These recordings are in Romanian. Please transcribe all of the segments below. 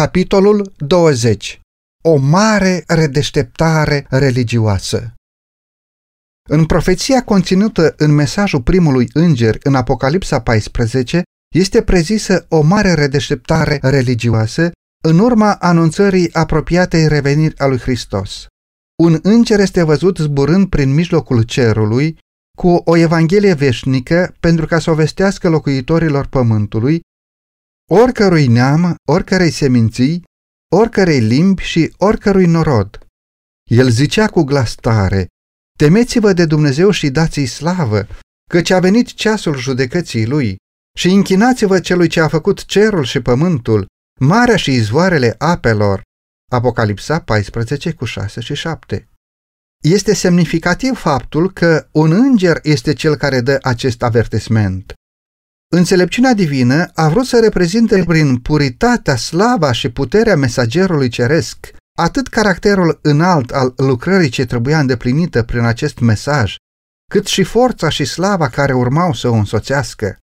capitolul 20. O mare redeșteptare religioasă. În profeția conținută în mesajul primului înger în Apocalipsa 14 este prezisă o mare redeșteptare religioasă în urma anunțării apropiatei reveniri a lui Hristos. Un înger este văzut zburând prin mijlocul cerului cu o evanghelie veșnică pentru ca să o vestească locuitorilor pământului, oricărui neam, oricărei seminții, oricărei limbi și oricărui norod. El zicea cu glas tare: temeți-vă de Dumnezeu și dați-i slavă, căci a venit ceasul judecății lui, și închinați-vă celui ce a făcut cerul și pământul, marea și izvoarele apelor. Apocalipsa 14 cu 6 și 7. Este semnificativ faptul că un înger este cel care dă acest avertisment. Înțelepciunea divină a vrut să reprezinte prin puritatea, slava și puterea mesagerului ceresc atât caracterul înalt al lucrării ce trebuia îndeplinită prin acest mesaj, cât și forța și slava care urmau să o însoțească.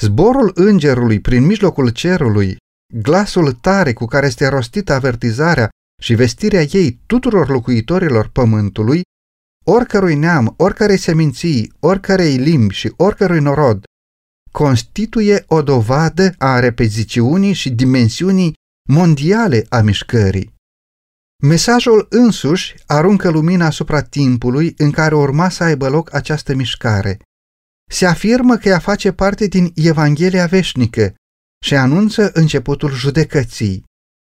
Zborul îngerului prin mijlocul cerului, glasul tare cu care este rostită avertizarea și vestirea ei tuturor locuitorilor pământului, oricărui neam, oricărei seminții, oricărei limbi și oricărui norod, constituie o dovadă a repeziciunii și dimensiunii mondiale a mișcării. Mesajul însuși aruncă lumina asupra timpului în care urma să aibă loc această mișcare. Se afirmă că ea face parte din Evanghelia veșnică și anunță începutul judecății.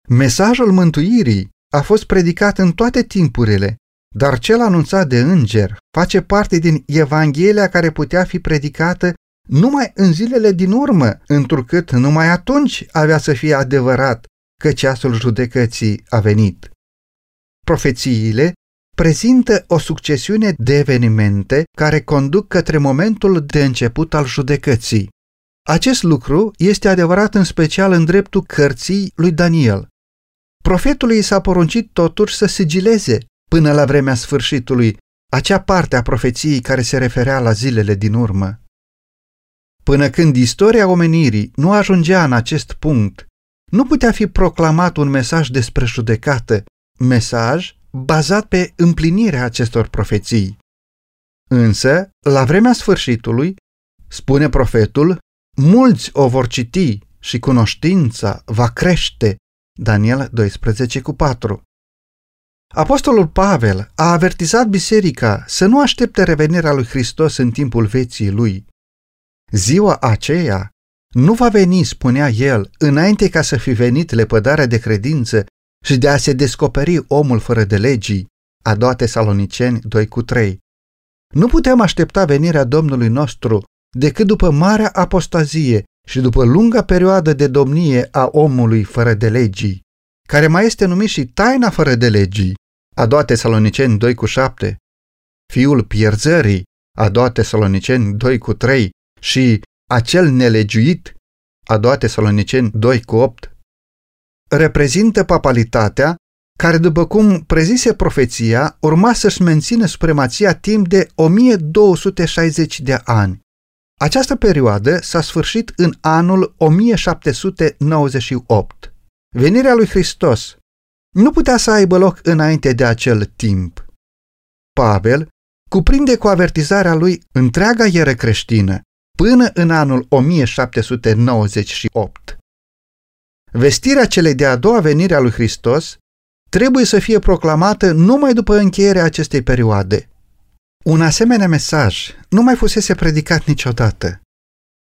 Mesajul mântuirii a fost predicat în toate timpurile, dar cel anunțat de înger face parte din Evanghelia care putea fi predicată numai în zilele din urmă, întrucât numai atunci avea să fie adevărat că ceasul judecății a venit. Profețiile prezintă o succesiune de evenimente care conduc către momentul de început al judecății. Acest lucru este adevărat în special în dreptul cărții lui Daniel. Profetului s-a poruncit totuși să sigileze până la vremea sfârșitului acea parte a profeției care se referea la zilele din urmă. Până când istoria omenirii nu ajungea în acest punct, nu putea fi proclamat un mesaj despre judecată, mesaj bazat pe împlinirea acestor profeții. Însă, la vremea sfârșitului, spune profetul, mulți o vor citi și cunoștința va crește. Daniel 12 cu 4. Apostolul Pavel a avertizat biserica să nu aștepte revenirea lui Hristos în timpul vieții lui. Ziua aceea nu va veni, spunea el, înainte ca să fi venit lepădarea de credință și de a se descoperi omul fără de legii. A doua Tesaloniceni 2 cu 3. Nu putem aștepta venirea Domnului nostru decât după marea apostazie și după lunga perioadă de domnie a omului fără de legii, care mai este numit și taina fără de legii. A doua Tesaloniceni 2 cu 7. Fiul pierzării. A doua Tesaloniceni 2 cu 3. Și acel nelegiuit, a doua Tesaloniceni 2 cu 8, reprezintă papalitatea care, după cum prezise profeția, urma să-și mențină supremația timp de 1260 de ani. Această perioadă s-a sfârșit în anul 1798. Venirea lui Hristos nu putea să aibă loc înainte de acel timp. Pavel cuprinde cu avertizarea lui întreaga eră creștină până în anul 1798. Vestirea celei de-a doua venire a lui Hristos trebuie să fie proclamată numai după încheierea acestei perioade. Un asemenea mesaj nu mai fusese predicat niciodată.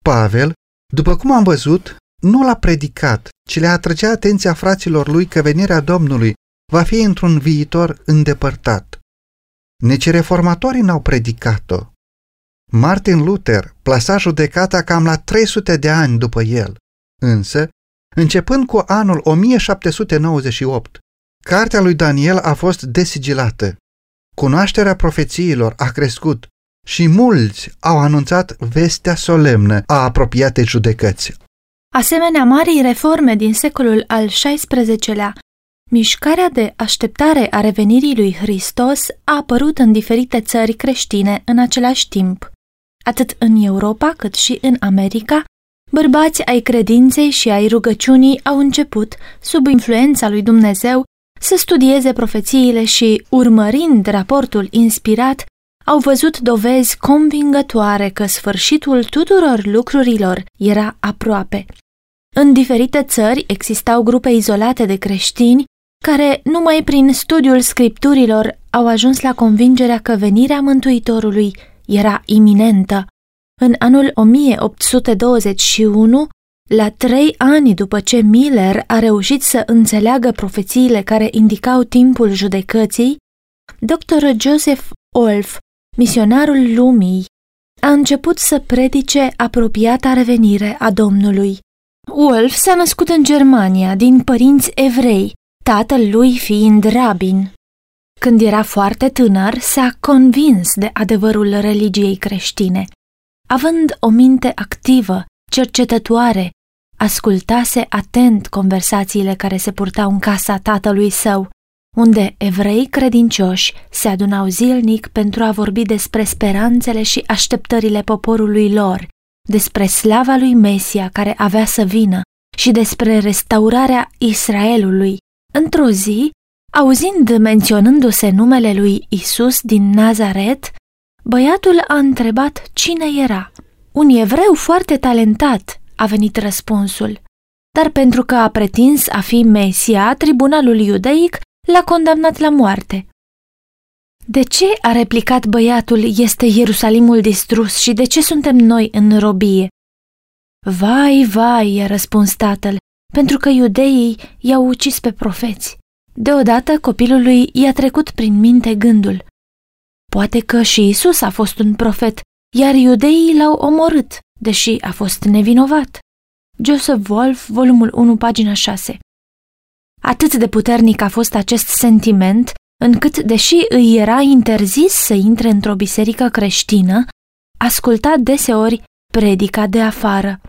Pavel, după cum am văzut, nu l-a predicat, ci le atrăgea atenția fraților lui că venirea Domnului va fi într-un viitor îndepărtat. Nici reformatorii n-au predicat-o. Martin Luther plasa judecata cam la 300 de ani după el, însă, începând cu anul 1798, cartea lui Daniel a fost desigilată. Cunoașterea profețiilor a crescut și mulți au anunțat vestea solemnă a apropiatei judecăți. Asemenea marii reforme din secolul al XVI-lea, mișcarea de așteptare a revenirii lui Hristos a apărut în diferite țări creștine în același timp. Atât în Europa cât și în America, Bărbați ai credinței și ai rugăciunii au început, sub influența lui Dumnezeu, să studieze profețiile și, urmărind raportul inspirat, au văzut dovezi convingătoare că sfârșitul tuturor lucrurilor era aproape. În diferite țări existau grupe izolate de creștini care, numai prin studiul scripturilor, au ajuns la convingerea că venirea Mântuitorului era iminentă. În anul 1821, la 3 ani după ce Miller a reușit să înțeleagă profețiile care indicau timpul judecății, Dr. Joseph Wolff, misionarul lumii, a început să predice apropiata revenire a Domnului. Wolff s-a născut în Germania, din părinți evrei, tatăl lui fiind rabin. Când era foarte tânăr, s-a convins de adevărul religiei creștine. Având o minte activă, cercetătoare, ascultase atent conversațiile care se purtau în casa tatălui său, unde evrei credincioși se adunau zilnic pentru a vorbi despre speranțele și așteptările poporului lor, despre slava lui Mesia care avea să vină și despre restaurarea Israelului. Într-o zi, auzind menționându-se numele lui Isus din Nazaret, băiatul a întrebat cine era. Un evreu foarte talentat, a venit răspunsul. Dar pentru că a pretins a fi Mesia, tribunalul iudeic l-a condamnat la moarte. De ce, a replicat băiatul, este Ierusalimul distrus și de ce suntem noi în robie? Vai, vai, a răspuns tatăl, pentru că iudeii i-au ucis pe profeți. Deodată copilului i-a trecut prin minte gândul. Poate că și Isus a fost un profet, iar iudeii l-au omorât, deși a fost nevinovat. Joseph Wolff, volumul 1, pagina 6. Atât de puternic a fost acest sentiment, încât, deși îi era interzis să intre într-o biserică creștină, asculta deseori predica de afară.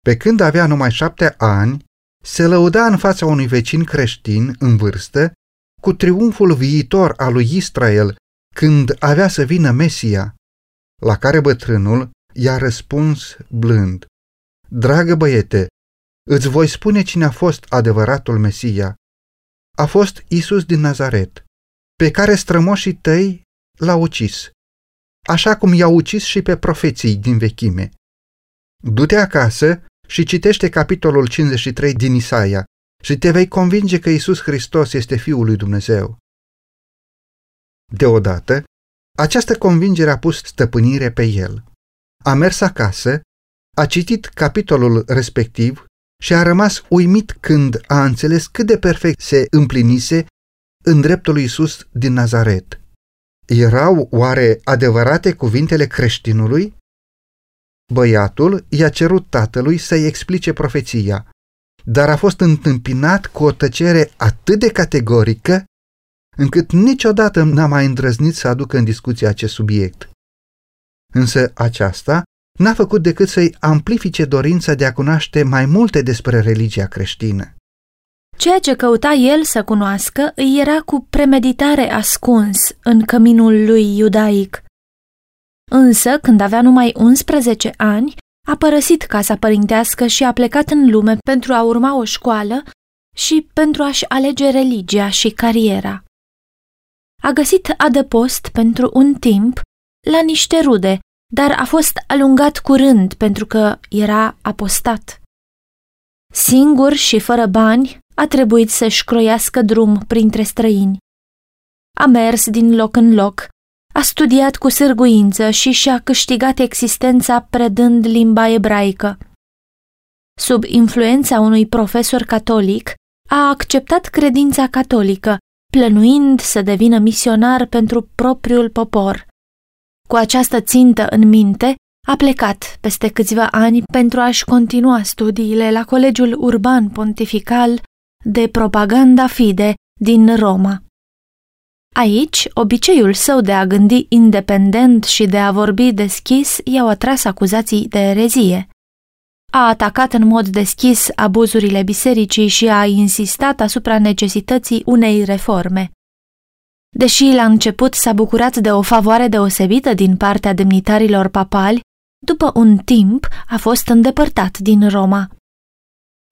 Pe când avea numai 7 ani, se lăuda în fața unui vecin creștin în vârstă cu triumful viitor al lui Israel, când avea să vină Mesia, la care bătrânul i-a răspuns blând: „Dragă băiete, îți voi spune cine a fost adevăratul Mesia. A fost Isus din Nazaret, pe care strămoșii tăi l-au ucis, așa cum i-au ucis și pe profeții din vechime. Du-te acasă și citește capitolul 53 din Isaia și te vei convinge că Isus Hristos este Fiul lui Dumnezeu." Deodată, această convingere a pus stăpânire pe el. A mers acasă, a citit capitolul respectiv și a rămas uimit când a înțeles cât de perfect se împlinise în dreptul lui Isus din Nazaret. Erau oare adevărate cuvintele creștinului? Băiatul i-a cerut tatălui să-i explice profeția, dar a fost întâmpinat cu o tăcere atât de categorică încât niciodată n-a mai îndrăznit să aducă în discuție acest subiect. Însă aceasta n-a făcut decât să-i amplifice dorința de a cunoaște mai multe despre religia creștină. Ceea ce căuta el să cunoască îi era cu premeditare ascuns în căminul lui iudaic. Însă, când avea numai 11 ani, a părăsit casa părintească și a plecat în lume pentru a urma o școală și pentru a-și alege religia și cariera. A găsit adăpost pentru un timp la niște rude, dar a fost alungat curând pentru că era apostat. Singur și fără bani, a trebuit să-și croiască drum printre străini. A mers din loc în loc, a studiat cu sârguință și și-a câștigat existența predând limba ebraică. Sub influența unui profesor catolic, a acceptat credința catolică, plănuind să devină misionar pentru propriul popor. Cu această țintă în minte, a plecat peste câțiva ani pentru a-și continua studiile la Colegiul Urban Pontifical de Propaganda Fide din Roma. Aici, obiceiul său de a gândi independent și de a vorbi deschis i-au atras acuzații de erezie. A atacat în mod deschis abuzurile bisericii și a insistat asupra necesității unei reforme. Deși la început s-a bucurat de o favoare deosebită din partea demnitarilor papali, după un timp a fost îndepărtat din Roma.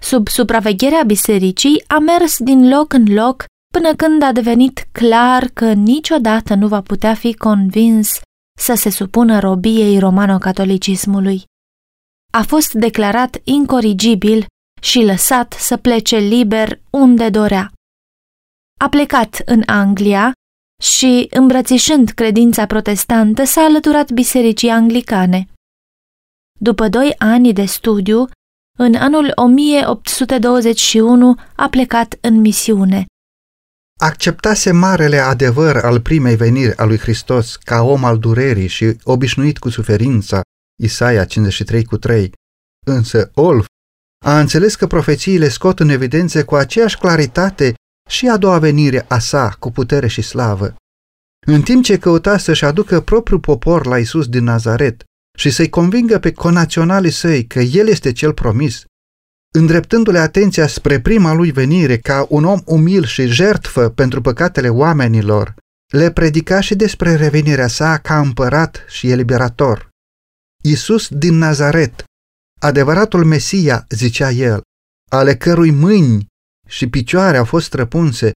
Sub supravegherea bisericii a mers din loc în loc până când a devenit clar că niciodată nu va putea fi convins să se supună robiei romano-catolicismului. A fost declarat incorrigibil și lăsat să plece liber unde dorea. A plecat în Anglia și, îmbrățișând credința protestantă, s-a alăturat bisericii anglicane. După 2 ani de studiu, în anul 1821 a plecat în misiune. Acceptase marele adevăr al primei veniri a lui Hristos ca om al durerii și obișnuit cu suferința, Isaia 53,3, însă Wolff a înțeles că profețiile scot în evidență cu aceeași claritate și a doua venire a sa cu putere și slavă. În timp ce căuta să-și aducă propriul popor la Iisus din Nazaret și să-i convingă pe conaționalii săi că el este cel promis, îndreptându-le atenția spre prima lui venire ca un om umil și jertfă pentru păcatele oamenilor, le predica și despre revenirea sa ca împărat și eliberator. Iisus din Nazaret, adevăratul Mesia, zicea el, ale cărui mâini și picioare au fost străpunse,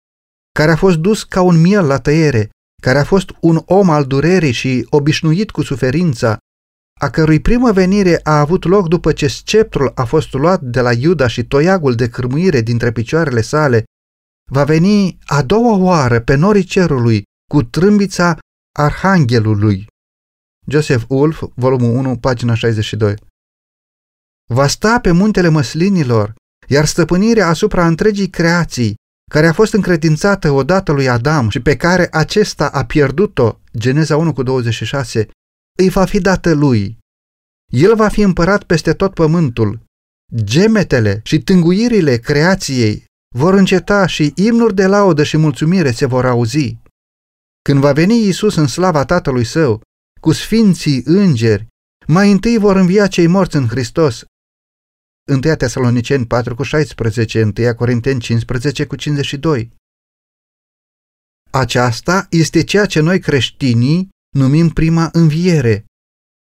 care a fost dus ca un miel la tăiere, care a fost un om al durerii și obișnuit cu suferința, a cărui primă venire a avut loc după ce sceptrul a fost luat de la Iuda și toiagul de cârmuire dintre picioarele sale, va veni a doua oară pe norii cerului cu trâmbița Arhanghelului. Joseph Wolff, volumul 1, pagina 62. Va sta pe muntele măslinilor, iar stăpânirea asupra întregii creații, care a fost încredințată odată lui Adam și pe care acesta a pierdut-o, Geneza 1,26, îi va fi dată lui. El va fi împărat peste tot pământul. Gemetele și tânguirile creației vor înceta și imnuri de laudă și mulțumire se vor auzi. Când va veni Iisus în slava Tatălui Său, cu sfinții îngeri, mai întâi vor învia cei morți în Hristos. 1 Tesaloniceni 4,16, 1 Corinteni 15,52. Aceasta este ceea ce noi creștinii numim prima înviere.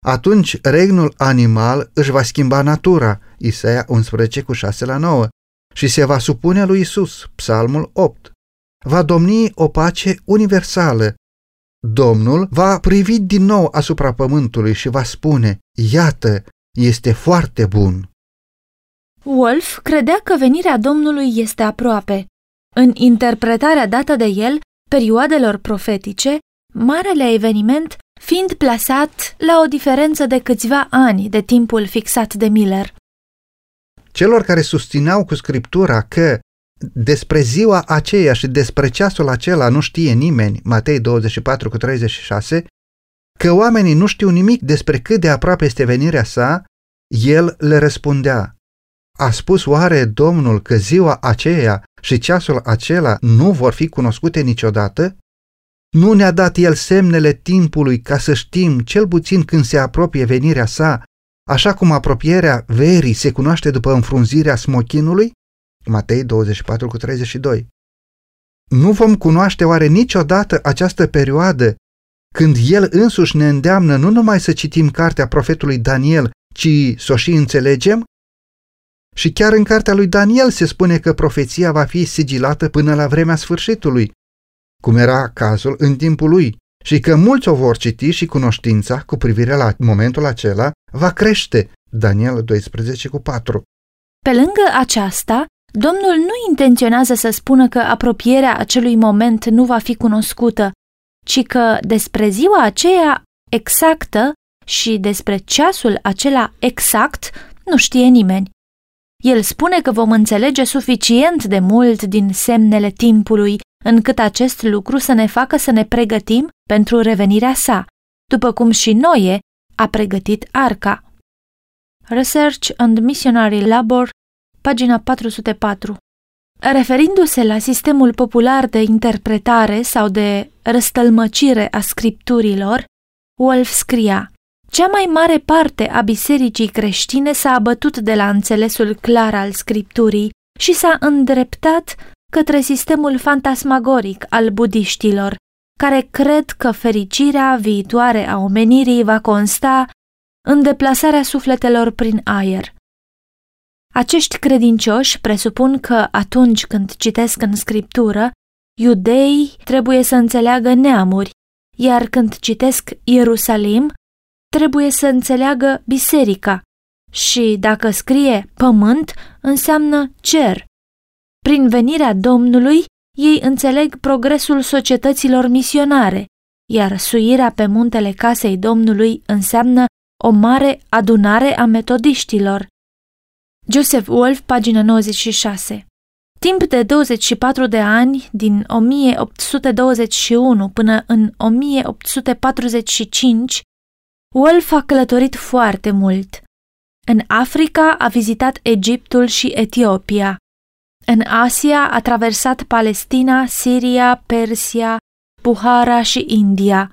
Atunci regnul animal își va schimba natura, Isaia 11,6-9, și se va supune lui Isus, Psalmul 8. Va domni o pace universală. Domnul va privi din nou asupra pământului și va spune, iată, este foarte bun. Wolff credea că venirea Domnului este aproape. În interpretarea dată de el perioadelor profetice, marele eveniment fiind plasat la o diferență de câțiva ani de timpul fixat de Miller. Celor care susțineau cu Scriptura că despre ziua aceea și despre ceasul acela nu știe nimeni, Matei 24,36, că oamenii nu știu nimic despre cât de aproape este venirea sa, el le răspundea, a spus oare Domnul că ziua aceea și ceasul acela nu vor fi cunoscute niciodată? Nu ne-a dat el semnele timpului ca să știm cel puțin când se apropie venirea sa, așa cum apropierea verii se cunoaște după înfrunzirea smochinului? Matei 24,32. Nu vom cunoaște oare niciodată această perioadă când el însuși ne îndeamnă nu numai să citim cartea profetului Daniel, ci să o și înțelegem? Și chiar în cartea lui Daniel se spune că profeția va fi sigilată până la vremea sfârșitului, cum era cazul în timpul lui, și că mulți o vor citi și cunoștința cu privire la momentul acela va crește, Daniel 12,4. Pe lângă aceasta, Domnul nu intenționează să spună că apropierea acelui moment nu va fi cunoscută, ci că despre ziua aceea exactă și despre ceasul acela exact nu știe nimeni. El spune că vom înțelege suficient de mult din semnele timpului, încât acest lucru să ne facă să ne pregătim pentru revenirea sa, după cum și Noe a pregătit arca. Research and Missionary Labor, pagina 404. Referindu-se la sistemul popular de interpretare sau de răstălmăcire a scripturilor, Wolff scria: cea mai mare parte a bisericii creștine s-a abătut de la înțelesul clar al scripturii și s-a îndreptat către sistemul fantasmagoric al budiștilor, care cred că fericirea viitoare a omenirii va consta în deplasarea sufletelor prin aer. Acești credincioși presupun că atunci când citesc în Scriptură, iudeii trebuie să înțeleagă neamuri, iar când citesc Ierusalim, trebuie să înțeleagă biserica și, dacă scrie pământ, înseamnă cer. Prin venirea Domnului, ei înțeleg progresul societăților misionare, iar suirea pe muntele casei Domnului înseamnă o mare adunare a metodiștilor. Joseph Wolff, pagina 96. Timp de 24 de ani, din 1821 până în 1845, Wolff a călătorit foarte mult. În Africa a vizitat Egiptul și Etiopia. În Asia a traversat Palestina, Siria, Persia, Buhara și India.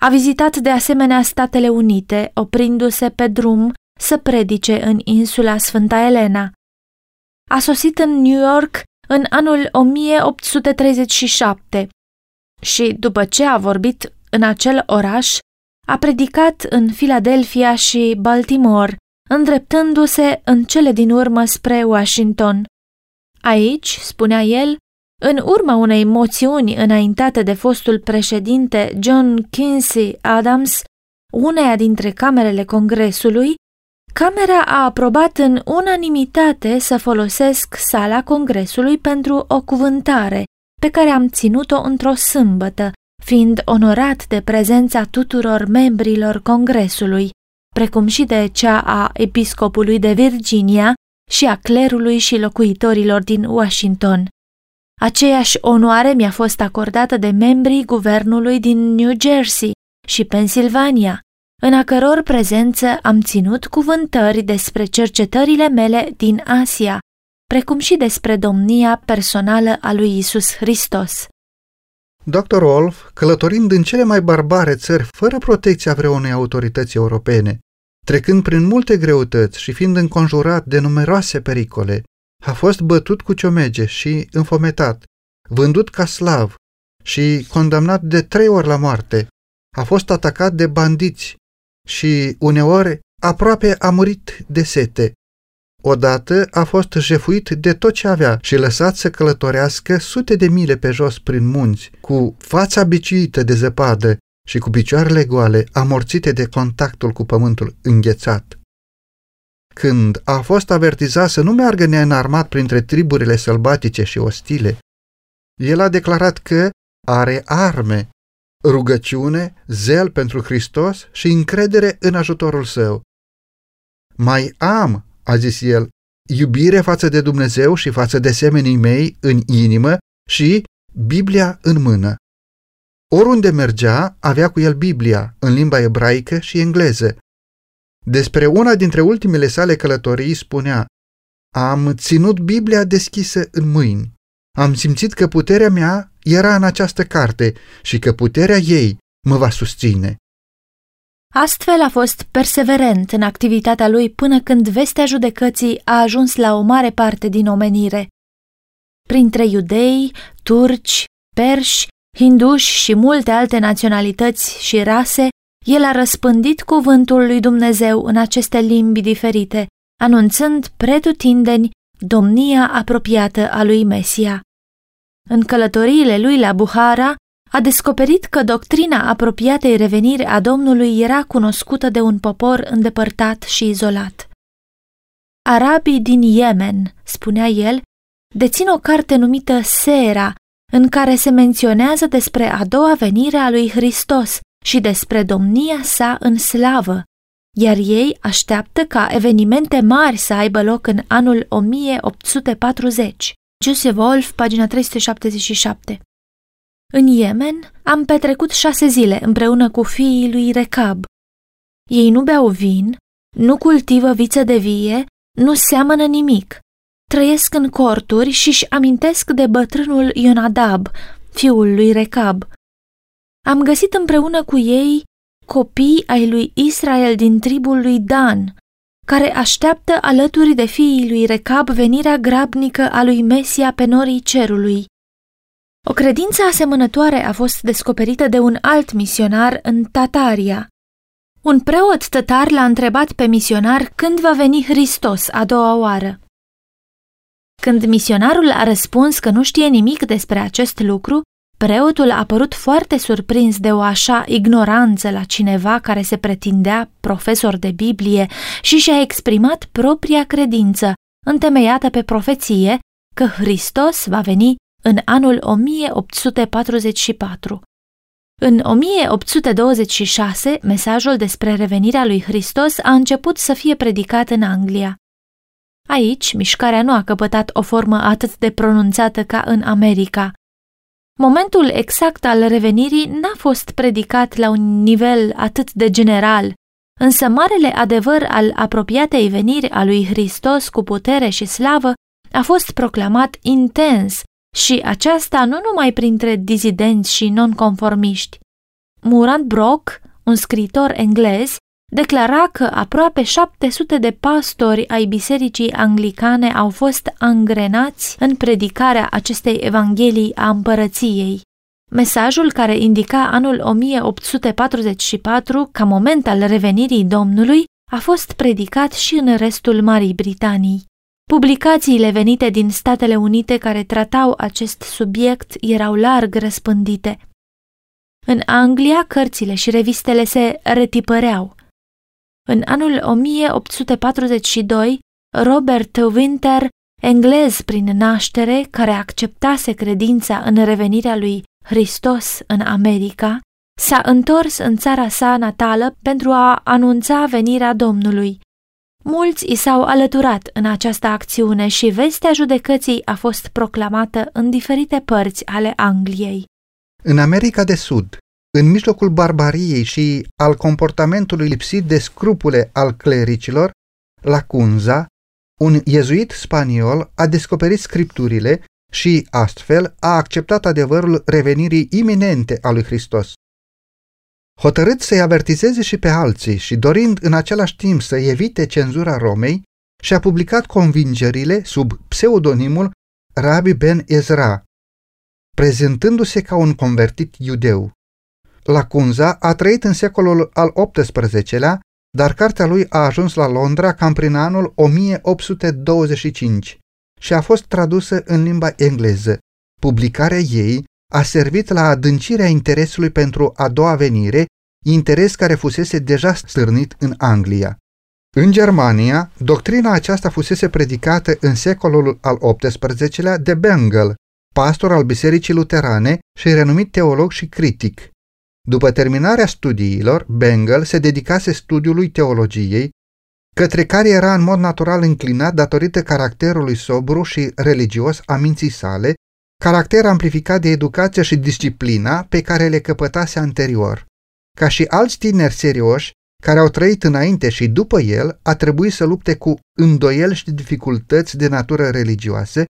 A vizitat de asemenea Statele Unite, oprindu-se pe drum să predice în insula Sfânta Elena. A sosit în New York în anul 1837 și, după ce a vorbit în acel oraș, a predicat în Philadelphia și Baltimore, îndreptându-se în cele din urmă spre Washington. Aici, spunea el, în urma unei moțiuni înaintate de fostul președinte John Quincy Adams, uneia dintre camerele Congresului, Camera a aprobat în unanimitate să folosesc sala Congresului pentru o cuvântare, pe care am ținut-o într-o sâmbătă, fiind onorat de prezența tuturor membrilor Congresului, precum și de cea a episcopului de Virginia și a clerului și locuitorilor din Washington. Aceeași onoare mi-a fost acordată de membrii guvernului din New Jersey și Pennsylvania, în a căror prezență am ținut cuvântări despre cercetările mele din Asia, precum și despre domnia personală a lui Iisus Hristos. Dr. Wolff, călătorind în cele mai barbare țări fără protecția vreunei autorități europene, trecând prin multe greutăți și fiind înconjurat de numeroase pericole, a fost bătut cu ciomege și înfometat, vândut ca slav și condamnat de 3 ori la moarte. A fost atacat de bandiți și uneori aproape a murit de sete. Odată a fost jefuit de tot ce avea și lăsat să călătorească sute de mile pe jos prin munți, cu fața biciuită de zăpadă și cu picioarele goale, amorțite de contactul cu pământul înghețat. Când a fost avertizat să nu meargă neînarmat printre triburile sălbatice și ostile, el a declarat că are arme, rugăciune, zel pentru Hristos și încredere în ajutorul său. Mai am, a zis el, iubire față de Dumnezeu și față de semenii mei în inimă și Biblia în mână. Oriunde mergea, avea cu el Biblia, în limba ebraică și engleză. Despre una dintre ultimele sale călătorii spunea: am ținut Biblia deschisă în mâini. Am simțit că puterea mea era în această carte și că puterea ei mă va susține. Astfel a fost perseverent în activitatea lui până când vestea judecății a ajuns la o mare parte din omenire. Printre iudei, turci, perși, hinduși și multe alte naționalități și rase, el a răspândit cuvântul lui Dumnezeu în aceste limbi diferite, anunțând pretutindeni domnia apropiată a lui Mesia. În călătoriile lui la Buhara, a descoperit că doctrina apropiatei reveniri a Domnului era cunoscută de un popor îndepărtat și izolat. Arabii din Yemen, spunea el, dețin o carte numită Sera, în care se menționează despre a doua venire a lui Hristos și despre domnia sa în slavă, iar ei așteaptă ca evenimente mari să aibă loc în anul 1840. Joseph Wolff, pagina 377. În Yemen am petrecut 6 zile împreună cu fiii lui Recab. Ei nu beau vin, nu cultivă viță de vie, nu seamănă nimic. Trăiesc în corturi și-și amintesc de bătrânul Ionadab, fiul lui Recab. Am găsit împreună cu ei copii ai lui Israel din tribul lui Dan, care așteaptă alături de fiii lui Recab venirea grabnică a lui Mesia pe norii cerului. O credință asemănătoare a fost descoperită de un alt misionar în Tataria. Un preot tătar l-a întrebat pe misionar când va veni Hristos a doua oară. Când misionarul a răspuns că nu știe nimic despre acest lucru, preotul a părut foarte surprins de o așa ignoranță la cineva care se pretindea profesor de Biblie și și-a exprimat propria credință, întemeiată pe profeție, că Hristos va veni în anul 1844. În 1826, mesajul despre revenirea lui Hristos a început să fie predicat în Anglia. Aici, mișcarea nu a căpătat o formă atât de pronunțată ca în America. Momentul exact al revenirii n-a fost predicat la un nivel atât de general, însă marele adevăr al apropiatei veniri a lui Hristos cu putere și slavă a fost proclamat intens și aceasta nu numai printre dizidenți și nonconformiști. Murant Brock, un scriitor englez, declara că aproape 700 de pastori ai bisericii anglicane au fost angrenați în predicarea acestei evanghelii a împărăției. Mesajul care indica anul 1844 ca moment al revenirii Domnului a fost predicat și în restul Marii Britanii. Publicațiile venite din Statele Unite care tratau acest subiect erau larg răspândite. În Anglia, cărțile și revistele se retipăreau. În anul 1842, Robert Winter, englez prin naștere, care acceptase credința în revenirea lui Hristos în America, s-a întors în țara sa natală pentru a anunța venirea Domnului. Mulți i s-au alăturat în această acțiune și vestea judecății a fost proclamată în diferite părți ale Angliei. În America de Sud, în mijlocul barbariei și al comportamentului lipsit de scrupule al clericilor, Lacunza, un iezuit spaniol, a descoperit scripturile și, astfel, a acceptat adevărul revenirii iminente a lui Hristos. Hotărât să-i avertizeze și pe alții și dorind în același timp să evite cenzura Romei, și-a publicat convingerile sub pseudonimul Rabbi Ben Ezra, prezentându-se ca un convertit iudeu. Lacunza a trăit în secolul al XVIII-lea, dar cartea lui a ajuns la Londra cam prin anul 1825 și a fost tradusă în limba engleză. Publicarea ei a servit la adâncirea interesului pentru a doua venire, interes care fusese deja stârnit în Anglia. În Germania, doctrina aceasta fusese predicată în secolul al XVIII-lea de Bengel, pastor al bisericii luterane și renumit teolog și critic. După terminarea studiilor, Bengel se dedicase studiului teologiei, către care era în mod natural înclinat datorită caracterului sobru și religios a minții sale, caracter amplificat de educația și disciplina pe care le căpătase anterior. Ca și alți tineri serioși, care au trăit înainte și după el, a trebuit să lupte cu îndoieli și dificultăți de natură religioasă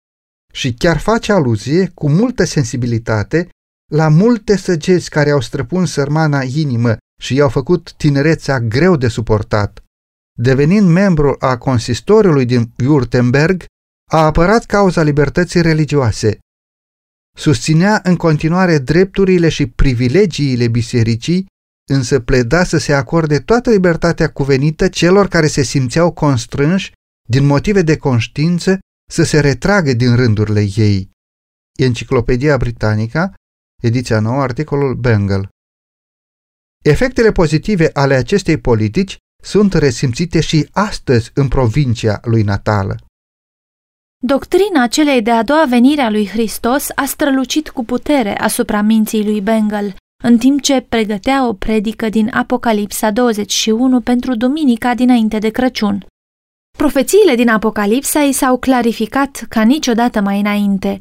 și chiar face aluzie cu multă sensibilitate la multe săgeți care au străpuns sărmana inimă și i-au făcut tinerețea greu de suportat. Devenind membru a consistoriului din Württemberg, a apărat cauza libertății religioase. Susținea în continuare drepturile și privilegiile bisericii, însă pleda să se acorde toată libertatea cuvenită celor care se simțeau constrânși, din motive de conștiință, să se retragă din rândurile ei. Enciclopedia Britanica, ediția 9, articolul Bengel. Efectele pozitive ale acestei politici sunt resimțite și astăzi în provincia lui natală. Doctrina celei de-a doua venire a lui Hristos a strălucit cu putere asupra minții lui Bengel, în timp ce pregătea o predică din Apocalipsa 21 pentru duminica dinainte de Crăciun. Profețiile din Apocalipsa i s-au clarificat ca niciodată mai înainte.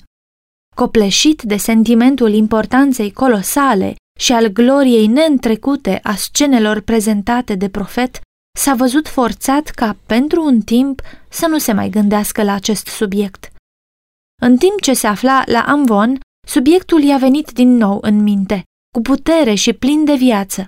Copleșit de sentimentul importanței colosale și al gloriei neîntrecute a scenelor prezentate de profet, s-a văzut forțat ca, pentru un timp, să nu se mai gândească la acest subiect. În timp ce se afla la Amvon, subiectul i-a venit din nou în minte, cu putere și plin de viață.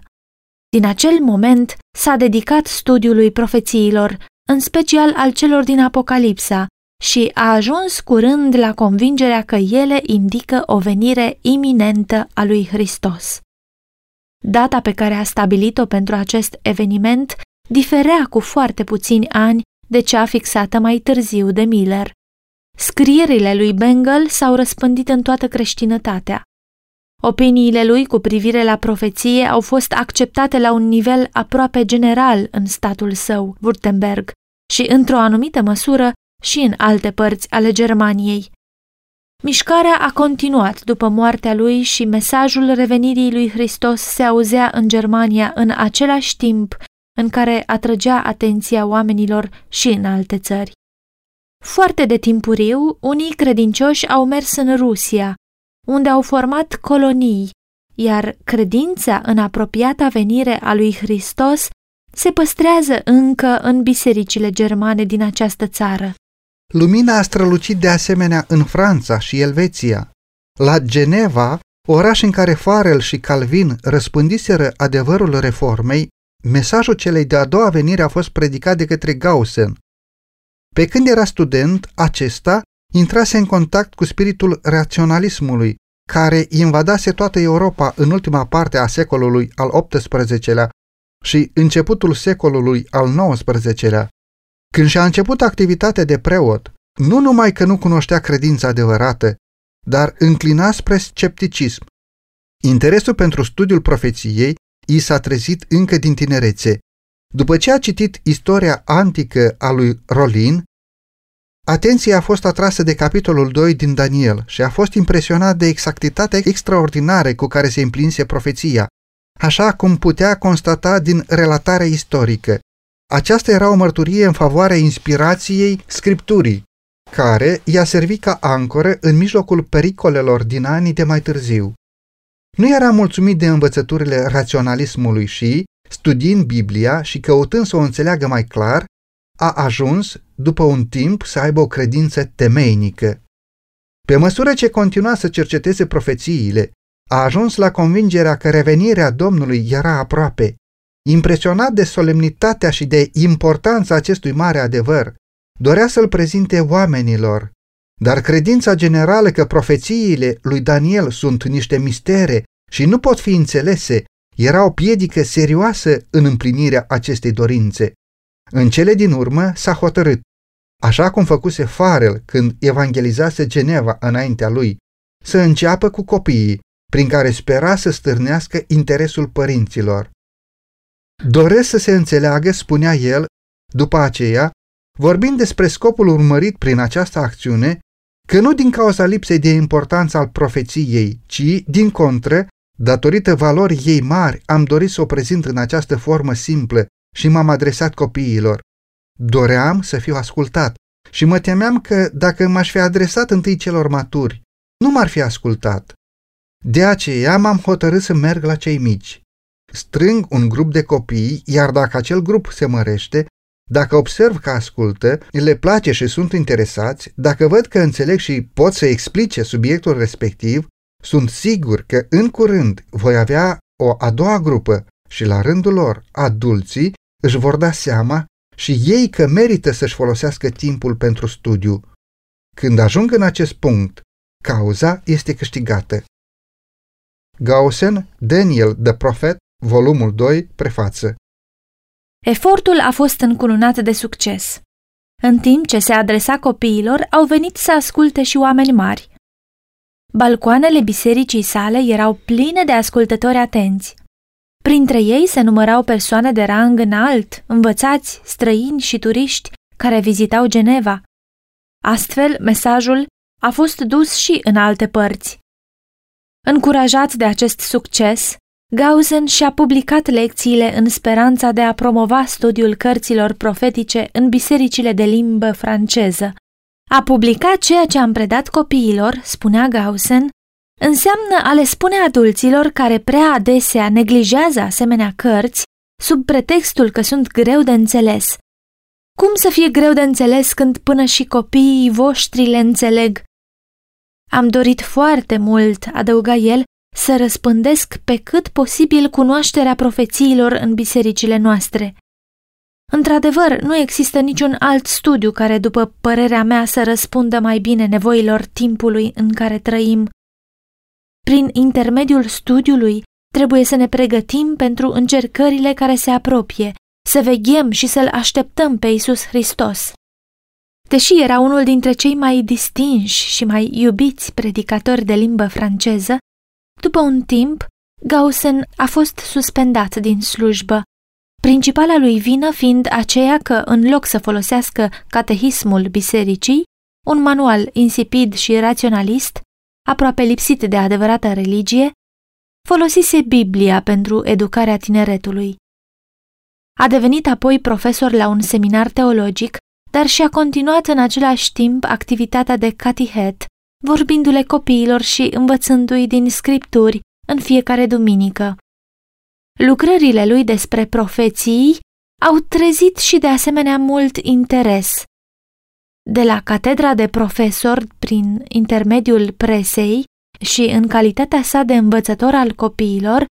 Din acel moment s-a dedicat studiului profețiilor, în special al celor din Apocalipsa, și a ajuns curând la convingerea că ele indică o venire iminentă a lui Hristos. Data pe care a stabilit-o pentru acest eveniment diferea cu foarte puțini ani de cea fixată mai târziu de Miller. Scrierile lui Bengel s-au răspândit în toată creștinătatea. Opiniile lui cu privire la profeție au fost acceptate la un nivel aproape general în statul său, Württemberg, și într-o anumită măsură și în alte părți ale Germaniei. Mișcarea a continuat după moartea lui și mesajul revenirii lui Hristos se auzea în Germania în același timp în care atrăgea atenția oamenilor și în alte țări. Foarte de timpuriu, unii credincioși au mers în Rusia, unde au format colonii, iar credința în apropiata venire a lui Hristos se păstrează încă în bisericile germane din această țară. Lumina a strălucit de asemenea în Franța și Elveția. La Geneva, oraș în care Farel și Calvin răspândiseră adevărul reformei, mesajul celei de-a doua venire a fost predicat de către Gaussen. Pe când era student, acesta intrase în contact cu spiritul raționalismului, care invadase toată Europa în ultima parte a secolului al XVIII-lea și începutul secolului al XIX-lea. Când și-a început activitatea de preot, nu numai că nu cunoștea credința adevărată, dar înclina spre scepticism. Interesul pentru studiul profeției i s-a trezit încă din tinerețe. După ce a citit istoria antică a lui Rolin, atenția a fost atrasă de capitolul 2 din Daniel și a fost impresionat de exactitatea extraordinară cu care se împlinse profeția, așa cum putea constata din relatarea istorică. Aceasta era o mărturie în favoarea inspirației Scripturii, care i-a servit ca ancoră în mijlocul pericolelor din anii de mai târziu. Nu era mulțumit de învățăturile raționalismului și, studiind Biblia și căutând să o înțeleagă mai clar, a ajuns, după un timp, să aibă o credință temeinică. Pe măsură ce continua să cerceteze profețiile, a ajuns la convingerea că revenirea Domnului era aproape. Impresionat de solemnitatea și de importanța acestui mare adevăr, dorea să-l prezinte oamenilor, dar credința generală că profețiile lui Daniel sunt niște mistere și nu pot fi înțelese era o piedică serioasă în împlinirea acestei dorințe. În cele din urmă s-a hotărât, așa cum făcuse Farel când evangelizase Geneva înaintea lui, să înceapă cu copiii, prin care spera să stârnească interesul părinților. Doresc să se înțeleagă, spunea el, după aceea, vorbind despre scopul urmărit prin această acțiune, că nu din cauza lipsei de importanță al profeției, ci, din contră, datorită valorii ei mari, am dorit să o prezint în această formă simplă și m-am adresat copiilor. Doream să fiu ascultat și mă temeam că, dacă m-aș fi adresat întâi celor maturi, nu m-ar fi ascultat. De aceea m-am hotărât să merg la cei mici. Strâng un grup de copii, iar dacă acel grup se mărește, dacă observ că ascultă, le place și sunt interesați, dacă văd că înțeleg și pot să explice subiectul respectiv, sunt sigur că în curând voi avea o a doua grupă și la rândul lor, adulții, își vor da seama și ei că merită să-și folosească timpul pentru studiu. Când ajung în acest punct, cauza este câștigată. Gaussen, Daniel the Prophet, volumul 2, prefață. Efortul a fost încununat de succes. În timp ce se adresa copiilor, au venit să asculte și oameni mari. Balcoanele bisericii sale erau pline de ascultători atenți. Printre ei se numărau persoane de rang înalt, învățați, străini și turiști care vizitau Geneva. Astfel, mesajul a fost dus și în alte părți. Încurajați de acest succes, Gaussen și-a publicat lecțiile în speranța de a promova studiul cărților profetice în bisericile de limbă franceză. A publica ceea ce am predat copiilor, spunea Gaussen, înseamnă a le spune adulților care prea adesea neglijează asemenea cărți sub pretextul că sunt greu de înțeles. Cum să fie greu de înțeles când până și copiii voștri le înțeleg? Am dorit foarte mult, adăuga el, să răspândesc pe cât posibil cunoașterea profețiilor în bisericile noastre. Într-adevăr, nu există niciun alt studiu care, după părerea mea, să răspundă mai bine nevoilor timpului în care trăim. Prin intermediul studiului, Trebuie să ne pregătim pentru încercările care se apropie, să veghem și să-L așteptăm pe Iisus Hristos. Deși era unul dintre cei mai distinși și mai iubiți predicatori de limbă franceză, după un timp, Gaussen a fost suspendat din slujbă, principala lui vină fiind aceea că, în loc să folosească catehismul bisericii, un manual insipid și raționalist, aproape lipsit de adevărată religie, folosise Biblia pentru educarea tineretului. A devenit apoi profesor la un seminar teologic, dar și-a continuat în același timp activitatea de catehet, vorbindu-le copiilor și învățându-i din scripturi în fiecare duminică. Lucrările lui despre profeții au trezit și de asemenea mult interes. De la catedra de profesor, prin intermediul presei și în calitatea sa de învățător al copiilor,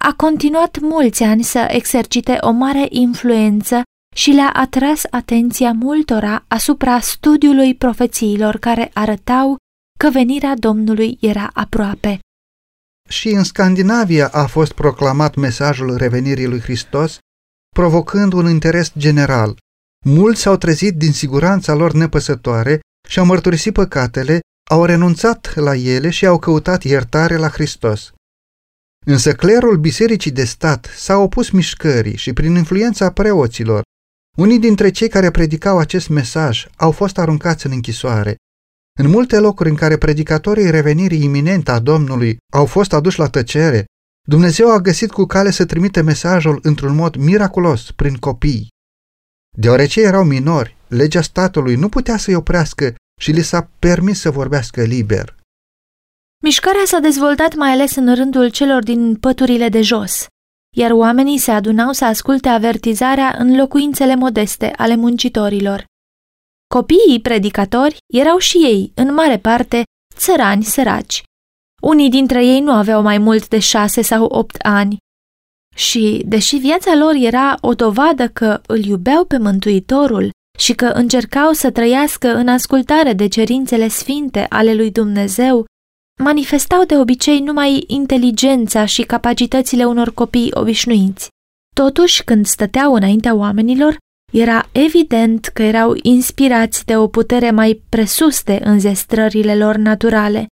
a continuat mulți ani să exercite o mare influență și le-a atras atenția multora asupra studiului profețiilor care arătau că venirea Domnului era aproape. Și în Scandinavia a fost proclamat mesajul revenirii lui Hristos, provocând un interes general. Mulți s-au trezit din siguranța lor nepăsătoare și-au mărturisit păcatele, au renunțat la ele și au căutat iertare la Hristos. Însă clerul bisericii de stat s-a opus mișcării și prin influența preoților, unii dintre cei care predicau acest mesaj au fost aruncați în închisoare. În multe locuri în care predicatorii revenirii iminente a Domnului au fost aduși la tăcere, Dumnezeu a găsit cu cale să trimite mesajul într-un mod miraculos prin copii. Deoarece erau minori, legea statului nu putea să-i oprească și li s-a permis să vorbească liber. Mișcarea s-a dezvoltat mai ales în rândul celor din păturile de jos, iar oamenii se adunau să asculte avertizarea în locuințele modeste ale muncitorilor. Copiii predicatori erau și ei, în mare parte, țărani săraci. Unii dintre ei nu aveau mai mult de 6 sau 8 ani. Și, deși viața lor era o dovadă că îl iubeau pe Mântuitorul și că încercau să trăiască în ascultare de cerințele sfinte ale lui Dumnezeu, manifestau de obicei numai inteligența și capacitățile unor copii obișnuiți. Totuși, când stăteau înaintea oamenilor, era evident că erau inspirați de o putere mai presus de înzestrările lor naturale.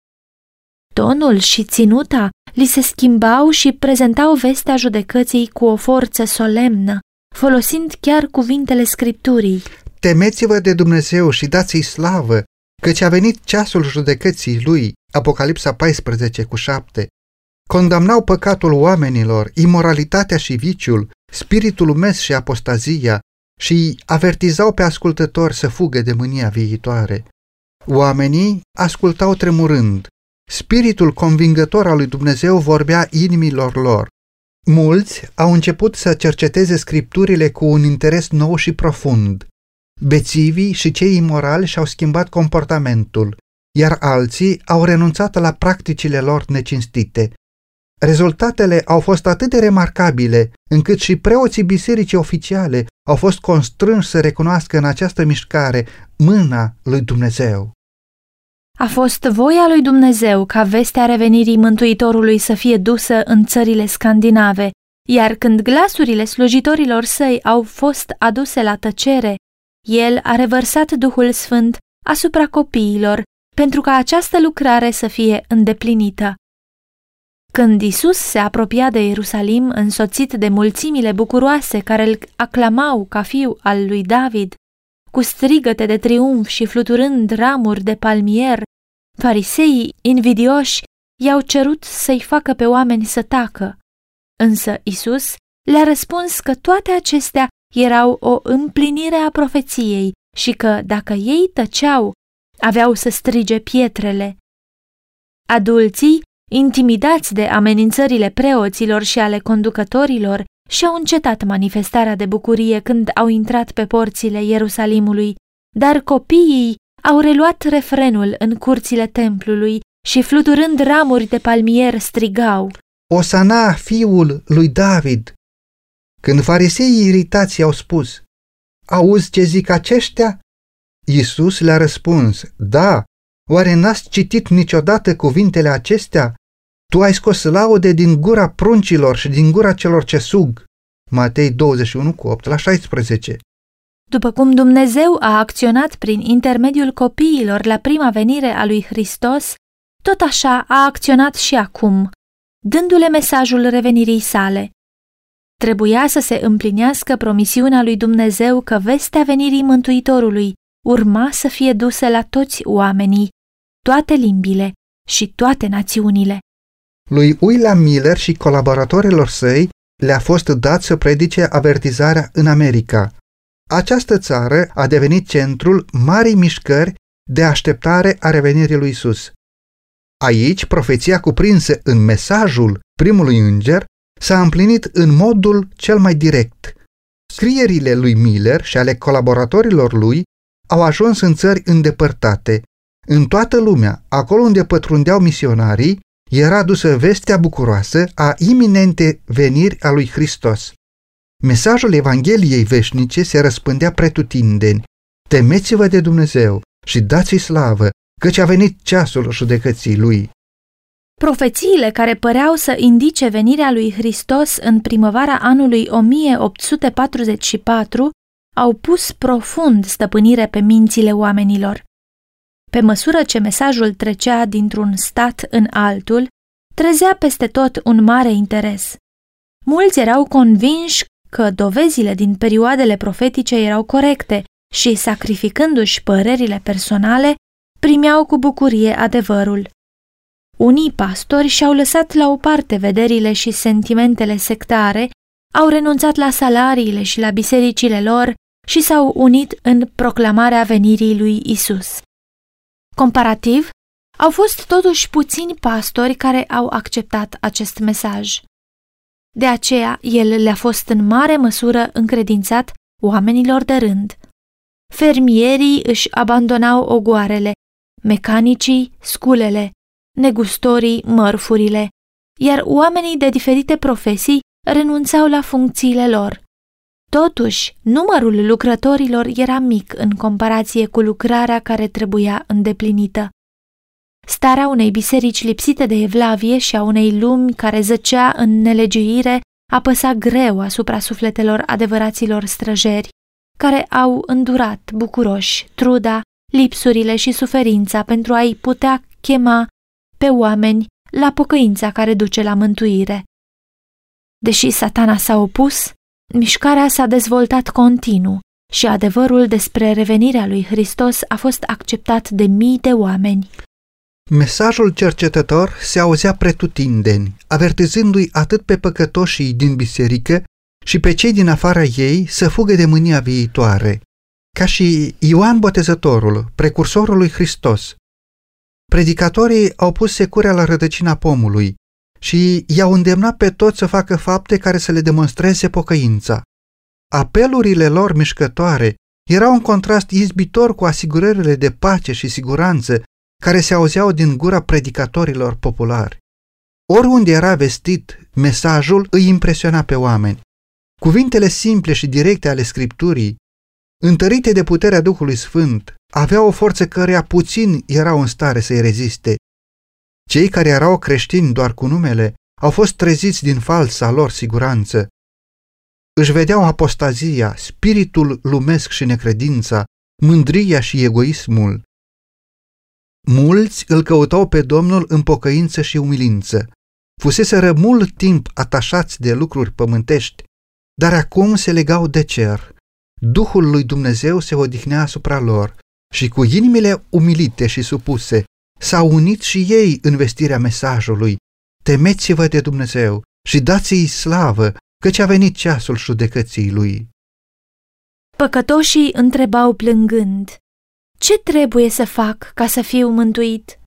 Tonul și ținuta li se schimbau și prezentau vestea judecății cu o forță solemnă, folosind chiar cuvintele Scripturii. Temeți-vă de Dumnezeu și dați-i slavă, căci a venit ceasul judecății lui, Apocalipsa 14:7. Condamnau păcatul oamenilor, imoralitatea și viciul, spiritul lumesc și apostazia și avertizau pe ascultători să fugă de mânia viitoare. Oamenii ascultau tremurând. Spiritul convingător al lui Dumnezeu vorbea inimilor lor. Mulți au început să cerceteze scripturile cu un interes nou și profund. Bețivii și cei imorali și-au schimbat comportamentul, iar alții au renunțat la practicile lor necinstite. Rezultatele au fost atât de remarcabile, încât și preoții bisericii oficiale au fost constrânși să recunoască în această mișcare mâna lui Dumnezeu. A fost voia lui Dumnezeu ca vestea revenirii Mântuitorului să fie dusă în țările scandinave, iar când glasurile slujitorilor săi au fost aduse la tăcere, El a revărsat Duhul Sfânt asupra copiilor, pentru ca această lucrare să fie îndeplinită. Când Isus se apropia de Ierusalim, însoțit de mulțimile bucuroase care îl aclamau ca fiu al lui David, cu strigăte de triumf și fluturând ramuri de palmier, fariseii invidioși i-au cerut să-i facă pe oameni să tacă. Însă Isus le-a răspuns că toate acestea erau o împlinire a profeției și că, dacă ei tăceau, aveau să strige pietrele. Adulții, intimidați de amenințările preoților și ale conducătorilor, și-au încetat manifestarea de bucurie când au intrat pe porțile Ierusalimului, dar copiii au reluat refrenul în curțile templului și, fluturând ramuri de palmier, strigau: Osana, fiul lui David! Când fariseii iritați au spus: Auzi ce zic aceștia? Iisus le-a răspuns: Da, oare n-ați citit niciodată cuvintele acestea? Tu ai scos laude din gura pruncilor și din gura celor ce sug. Matei 21 cu 8 la 16. După cum Dumnezeu a acționat prin intermediul copiilor la prima venire a lui Hristos, tot așa a acționat și acum, dându-le mesajul revenirii sale. Trebuia să se împlinească promisiunea lui Dumnezeu că vestea venirii Mântuitorului urma să fie dusă la toți oamenii, toate limbile și toate națiunile. Lui William Miller și colaboratorilor săi le-a fost dat să predice avertizarea în America. Această țară a devenit centrul marii mișcări de așteptare a revenirii lui Isus. Aici, profeția cuprinsă în mesajul primului înger s-a împlinit în modul cel mai direct. Scrierile lui Miller și ale colaboratorilor lui au ajuns în țări îndepărtate. În toată lumea, acolo unde pătrundeau misionarii, era dusă vestea bucuroasă a iminente veniri a lui Hristos. Mesajul Evangheliei veșnice se răspândea pretutindeni. Temeți-vă de Dumnezeu și dați-i slavă, căci a venit ceasul judecății lui. Profețiile care păreau să indice venirea lui Hristos în primăvara anului 1844 au pus profund stăpânire pe mințile oamenilor. Pe măsură ce mesajul trecea dintr-un stat în altul, trezea peste tot un mare interes. Mulți erau convinși că dovezile din perioadele profetice erau corecte și, sacrificându-și părerile personale, primeau cu bucurie adevărul. Unii pastori și-au lăsat la o parte vederile și sentimentele sectare, au renunțat la salariile și la bisericile lor și s-au unit în proclamarea venirii lui Isus. Comparativ, au fost totuși puțini pastori care au acceptat acest mesaj. De aceea, el le-a fost în mare măsură încredințat oamenilor de rând. Fermierii își abandonau ogoarele, mecanicii sculele, negustorii mărfurile, iar oamenii de diferite profesii renunțau la funcțiile lor. Totuși, numărul lucrătorilor era mic în comparație cu lucrarea care trebuia îndeplinită. Starea unei biserici lipsite de evlavie și a unei lumi care zăcea în nelegiuire apăsa greu asupra sufletelor adevăraților străjeri, care au îndurat bucuroși truda, lipsurile și suferința pentru a-i putea chema pe oameni la pocăința care duce la mântuire. Deși Satana s-a opus, mișcarea s-a dezvoltat continuu și adevărul despre revenirea lui Hristos a fost acceptat de mii de oameni. Mesajul cercetător se auzea pretutindeni, avertizându-i atât pe păcătoșii din biserică și pe cei din afara ei să fugă de mânia viitoare, ca și Ioan Botezătorul, precursorul lui Hristos. Predicatorii au pus securea la rădăcina pomului și i-au îndemnat pe toți să facă fapte care să le demonstreze pocăința. Apelurile lor mișcătoare erau un contrast izbitor cu asigurările de pace și siguranță care se auzeau din gura predicatorilor populari. Oriunde era vestit, mesajul îi impresiona pe oameni. Cuvintele simple și directe ale Scripturii, întărite de puterea Duhului Sfânt, aveau o forță căreia puțini erau în stare să-i reziste. Cei care erau creștini doar cu numele au fost treziți din falsa lor siguranță. Își vedeau apostazia, spiritul lumesc și necredința, mândria și egoismul. Mulți îl căutau pe Domnul în pocăință și umilință. Fuseseră mult timp atașați de lucruri pământești, dar acum se legau de cer. Duhul lui Dumnezeu se odihnea asupra lor și cu inimile umilite și supuse s-au unit și ei în vestirea mesajului. Temeți-vă de Dumnezeu și dați-i slavă, căci a venit ceasul judecății lui. Păcătoșii întrebau plângând: ce trebuie să fac ca să fiu mântuit?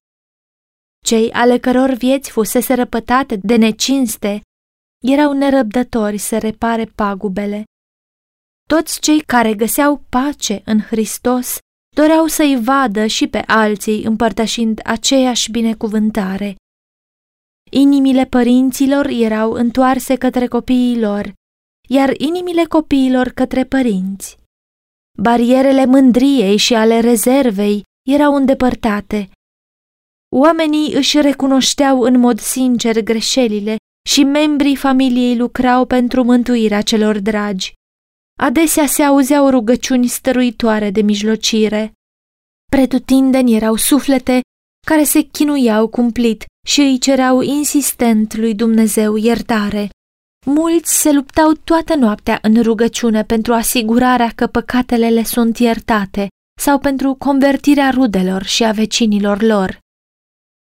Cei ale căror vieți fusese răpătate de necinste erau nerăbdători să repare pagubele. Toți cei care găseau pace în Hristos doreau să-i vadă și pe alții împărtășind aceeași binecuvântare. Inimile părinților erau întoarse către copiii lor, iar inimile copiilor către părinți. Barierele mândriei și ale rezervei erau îndepărtate. Oamenii își recunoșteau în mod sincer greșelile și membrii familiei lucrau pentru mântuirea celor dragi. Adesea se auzeau rugăciuni stăruitoare de mijlocire. Pretutindeni erau suflete care se chinuiau cumplit și îi cereau insistent lui Dumnezeu iertare. Mulți se luptau toată noaptea în rugăciune pentru asigurarea că păcatele le sunt iertate sau pentru convertirea rudelor și a vecinilor lor.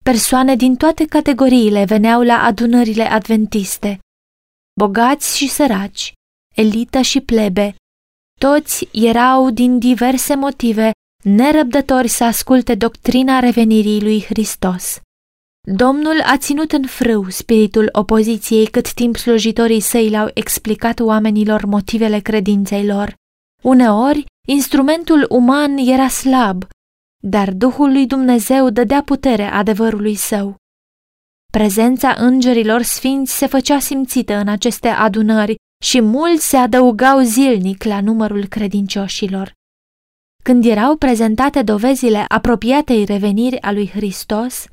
Persoane din toate categoriile veneau la adunările adventiste. Bogați și săraci, elită și plebe, toți erau din diverse motive nerăbdători să asculte doctrina revenirii lui Hristos. Domnul a ținut în frâu spiritul opoziției cât timp slujitorii săi le-au explicat oamenilor motivele credinței lor. Uneori, instrumentul uman era slab, dar Duhul lui Dumnezeu dădea putere adevărului său. Prezența îngerilor sfinți se făcea simțită în aceste adunări și mulți se adăugau zilnic la numărul credincioșilor. Când erau prezentate dovezile apropiatei reveniri a lui Hristos,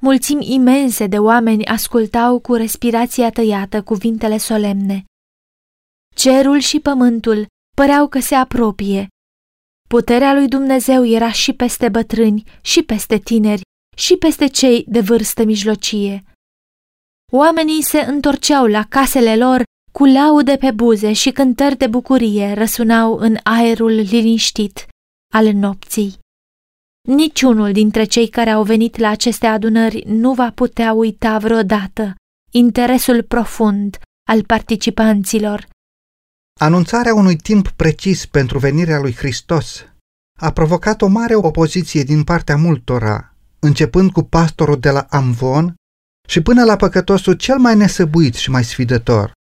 mulțimi imense de oameni ascultau cu respirația tăiată cuvintele solemne. Cerul și pământul păreau că se apropie. Puterea lui Dumnezeu era și peste bătrâni, și peste tineri, și peste cei de vârstă mijlocie. Oamenii se întorceau la casele lor cu laude pe buze și cântări de bucurie răsunau în aerul liniștit al nopții. Niciunul dintre cei care au venit la aceste adunări nu va putea uita vreodată interesul profund al participanților. Anunțarea unui timp precis pentru venirea lui Hristos a provocat o mare opoziție din partea multora, începând cu pastorul de la Amvon și până la păcătosul cel mai nesăbuit și mai sfidător.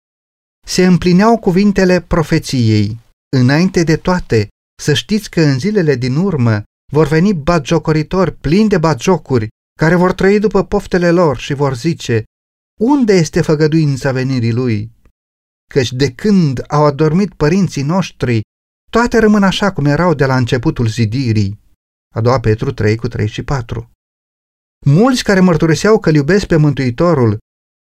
Se împlineau cuvintele profeției: înainte de toate, să știți că în zilele din urmă vor veni batjocoritori plini de batjocuri, care vor trăi după poftele lor și vor zice: unde este făgăduința venirii lui? Căci de când au adormit părinții noștri, toate rămân așa cum erau de la începutul zidirii. A doua Petru 3:3-4. Mulți care mărturiseau că iubesc pe Mântuitorul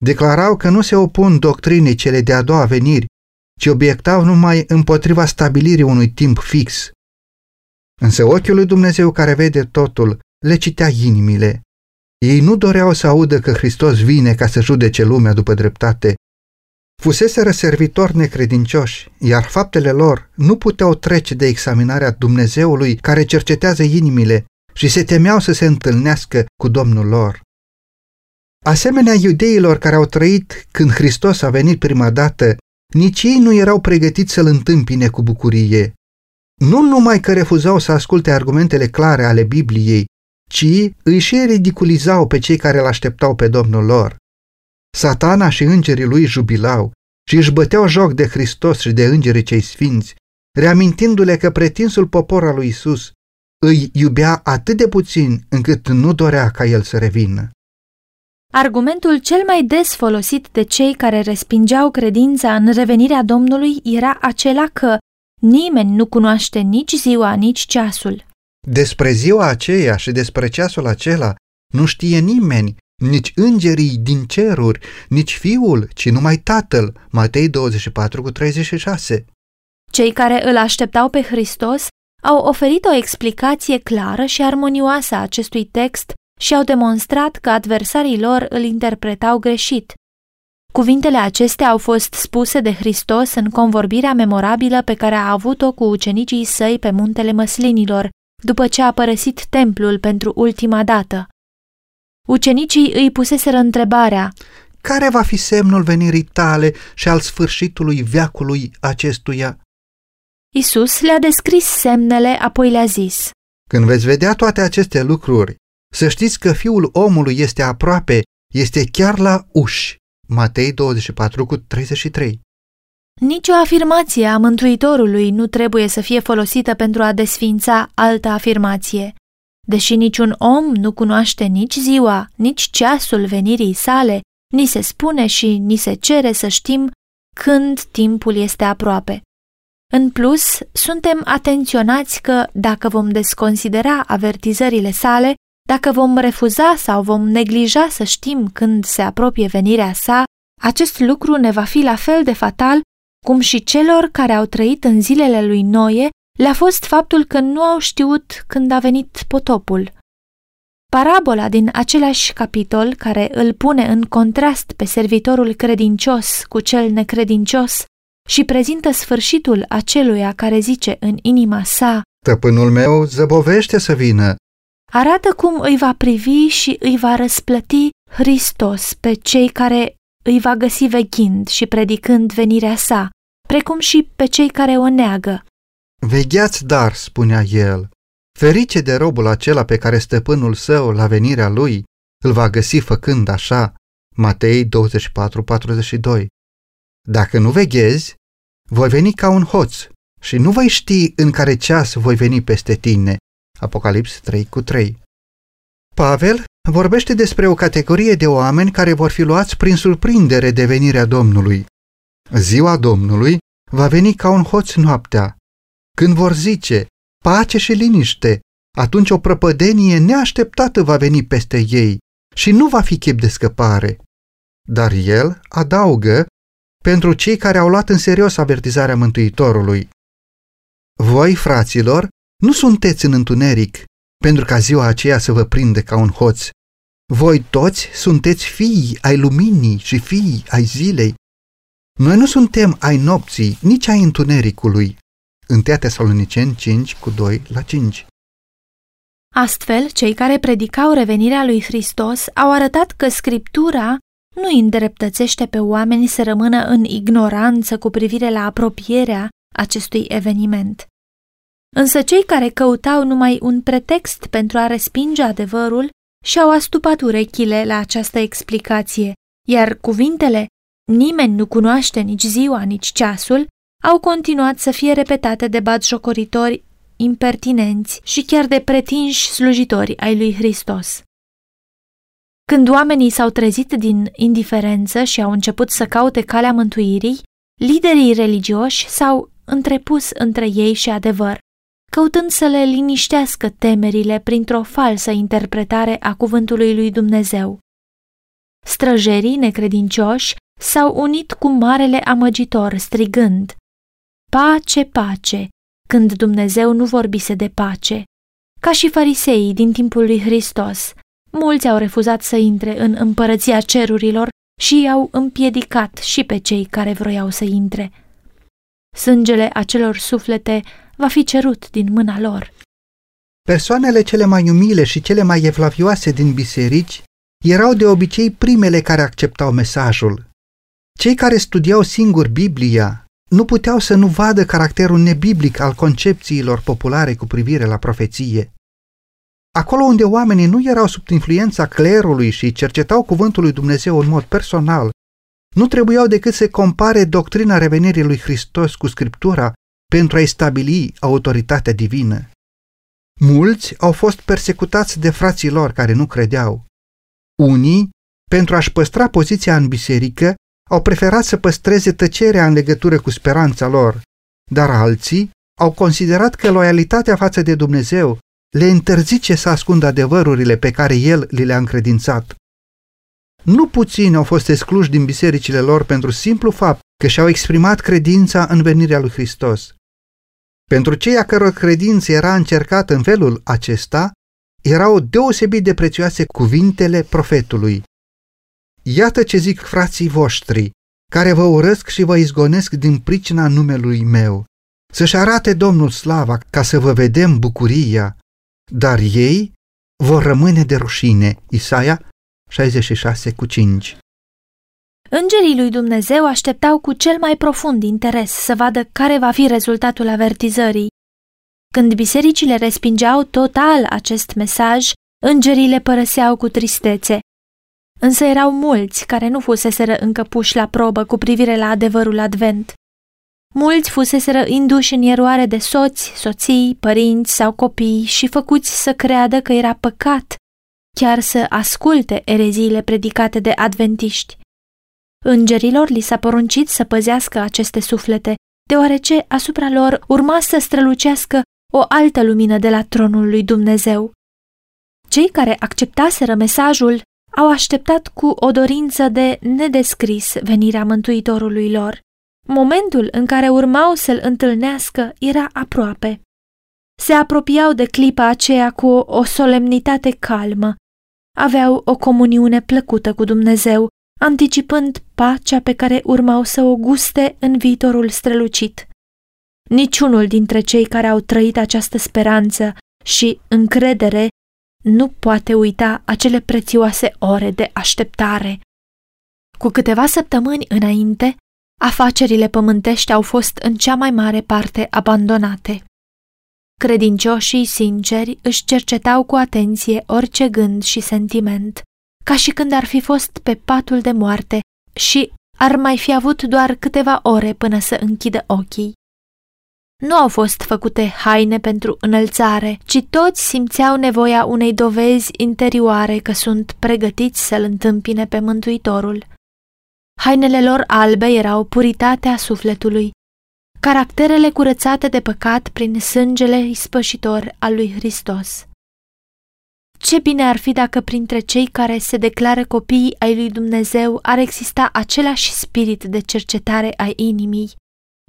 declarau că nu se opun doctrinei cele de a doua veniri, ci obiectau numai împotriva stabilirii unui timp fix. Însă ochiul lui Dumnezeu, care vede totul, le citea inimile. Ei nu doreau să audă că Hristos vine ca să judece lumea după dreptate. Fuseseră servitori necredincioși, iar faptele lor nu puteau trece de examinarea Dumnezeului care cercetează inimile și se temeau să se întâlnească cu Domnul lor. Asemenea iudeilor care au trăit când Hristos a venit prima dată, nici ei nu erau pregătiți să-L întâmpine cu bucurie. Nu numai că refuzau să asculte argumentele clare ale Bibliei, ci îi și ridiculizau pe cei care l-așteptau pe Domnul lor. Satana și îngerii lui jubilau și își băteau joc de Hristos și de îngerii cei sfinți, reamintindu-le că pretinsul popor al lui Isus îi iubea atât de puțin încât nu dorea ca el să revină. Argumentul cel mai des folosit de cei care respingeau credința în revenirea Domnului era acela că nimeni nu cunoaște nici ziua, nici ceasul. Despre ziua aceea și despre ceasul acela nu știe nimeni, nici îngerii din ceruri, nici Fiul, ci numai Tatăl. Matei 24:36. Cei care îl așteptau pe Hristos au oferit o explicație clară și armonioasă a acestui text și au demonstrat că adversarii lor îl interpretau greșit. Cuvintele acestea au fost spuse de Hristos în convorbirea memorabilă pe care a avut-o cu ucenicii săi pe muntele Măslinilor, după ce a părăsit templul pentru ultima dată. Ucenicii îi puseseră întrebarea: care va fi semnul venirii tale și al sfârșitului veacului acestuia? Iisus le-a descris semnele, apoi le-a zis: când veți vedea toate aceste lucruri, să știți că Fiul omului este aproape, este chiar la uși. Matei 24:33. Nicio afirmație a Mântuitorului nu trebuie să fie folosită pentru a desfința altă afirmație. Deși niciun om nu cunoaște nici ziua, nici ceasul venirii sale, ni se spune și ni se cere să știm când timpul este aproape. În plus, suntem atenționați că, dacă vom desconsidera avertizările sale, Dacă vom refuza sau vom neglija să știm când se apropie venirea sa, acest lucru ne va fi la fel de fatal cum și celor care au trăit în zilele lui Noe le-a fost faptul că nu au știut când a venit potopul. Parabola din același capitol, care îl pune în contrast pe servitorul credincios cu cel necredincios și prezintă sfârșitul aceluia care zice în inima sa: „Stăpânul meu zăbovește să vină”, arată cum îi va privi și îi va răsplăti Hristos pe cei care îi va găsi veghind și predicând venirea sa, precum și pe cei care o neagă. „Vegheați dar”, spunea el, „ferice de robul acela pe care stăpânul său, la venirea lui, îl va găsi făcând așa”, Matei 24:42. „Dacă nu veghezi, voi veni ca un hoț și nu vei ști în care ceas voi veni peste tine”, Apocalipsa 3:3. Pavel vorbește despre o categorie de oameni care vor fi luați prin surprindere de venirea Domnului. Ziua Domnului va veni ca un hoț noaptea, când vor zice: „Pace și liniște”, atunci o prăpădenie neașteptată va veni peste ei și nu va fi chip de scăpare. Dar el adaugă pentru cei care au luat în serios avertizarea Mântuitorului: „Voi, fraților, nu sunteți în întuneric, pentru ca ziua aceea să vă prinde ca un hoț. Voi toți sunteți fii ai luminii și fii ai zilei. Noi nu suntem ai nopții, nici ai întunericului”, 1 Tesaloniceni 5:2-5. Astfel, cei care predicau revenirea lui Hristos au arătat că Scriptura nu îi îndreptățește pe oameni să rămână în ignoranță cu privire la apropierea acestui eveniment. Însă cei care căutau numai un pretext pentru a respinge adevărul și-au astupat urechile la această explicație, iar cuvintele „nimeni nu cunoaște nici ziua, nici ceasul” au continuat să fie repetate de batjocoritori impertinenți și chiar de pretinși slujitori ai lui Hristos. Când oamenii s-au trezit din indiferență și au început să caute calea mântuirii, liderii religioși s-au întrepus între ei și adevăr, căutând să le liniștească temerile printr-o falsă interpretare a cuvântului lui Dumnezeu. Străjerii necredincioși s-au unit cu marele amăgitor, strigând: „Pace, pace”, când Dumnezeu nu vorbise de pace. Ca și fariseii din timpul lui Hristos, mulți au refuzat să intre în împărăția cerurilor și i-au împiedicat și pe cei care vroiau să intre. Sângele acelor suflete va fi cerut din mâna lor. Persoanele cele mai umile și cele mai evlavioase din biserici erau de obicei primele care acceptau mesajul. Cei care studiau singuri Biblia nu puteau să nu vadă caracterul nebiblic al concepțiilor populare cu privire la profeție. Acolo unde oamenii nu erau sub influența clerului și cercetau cuvântul lui Dumnezeu în mod personal, nu trebuiau decât să compare doctrina revenirii lui Hristos cu Scriptura pentru a-i stabili autoritatea divină. Mulți au fost persecutați de frații lor care nu credeau. Unii, pentru a-și păstra poziția în biserică, au preferat să păstreze tăcerea în legătură cu speranța lor, dar alții au considerat că loialitatea față de Dumnezeu le interzice să ascundă adevărurile pe care El li le-a încredințat. Nu puțini au fost excluși din bisericile lor pentru simplu fapt că și-au exprimat credința în venirea lui Hristos. Pentru cei a căror credință era încercată în felul acesta, erau deosebit de prețioase cuvintele profetului: „Iată ce zic frații voștri, care vă urăsc și vă izgonesc din pricina numelui meu, să-și arate Domnul slava, ca să vă vedem bucuria, dar ei vor rămâne de rușine”, Isaia 66:5. Îngerii lui Dumnezeu așteptau cu cel mai profund interes să vadă care va fi rezultatul avertizării. Când bisericile respingeau total acest mesaj, îngerii le părăseau cu tristețe. Însă erau mulți care nu fuseseră încă puși la probă cu privire la adevărul advent. Mulți fuseseră induși în eroare de soți, soții, părinți sau copii și făcuți să creadă că era păcat chiar să asculte ereziile predicate de adventiști. Îngerilor li s-a poruncit să păzească aceste suflete, deoarece asupra lor urma să strălucească o altă lumină de la tronul lui Dumnezeu. Cei care acceptaseră mesajul au așteptat cu o dorință de nedescris venirea Mântuitorului lor. Momentul în care urmau să-l întâlnească era aproape. Se apropiau de clipa aceea cu o solemnitate calmă. Aveau o comuniune plăcută cu Dumnezeu, anticipând pacea pe care urmau să o guste în viitorul strălucit. Niciunul dintre cei care au trăit această speranță și încredere nu poate uita acele prețioase ore de așteptare. Cu câteva săptămâni înainte, afacerile pământești au fost în cea mai mare parte abandonate. Credincioșii sinceri își cercetau cu atenție orice gând și sentiment, ca și când ar fi fost pe patul de moarte și ar mai fi avut doar câteva ore până să închidă ochii. Nu au fost făcute haine pentru înălțare, ci toți simțeau nevoia unei dovezi interioare că sunt pregătiți să-l întâmpine pe Mântuitorul. Hainele lor albe erau puritatea sufletului, caracterele curățate de păcat prin sângele ispășitor al lui Hristos. Ce bine ar fi dacă printre cei care se declară copiii ai lui Dumnezeu ar exista același spirit de cercetare a inimii,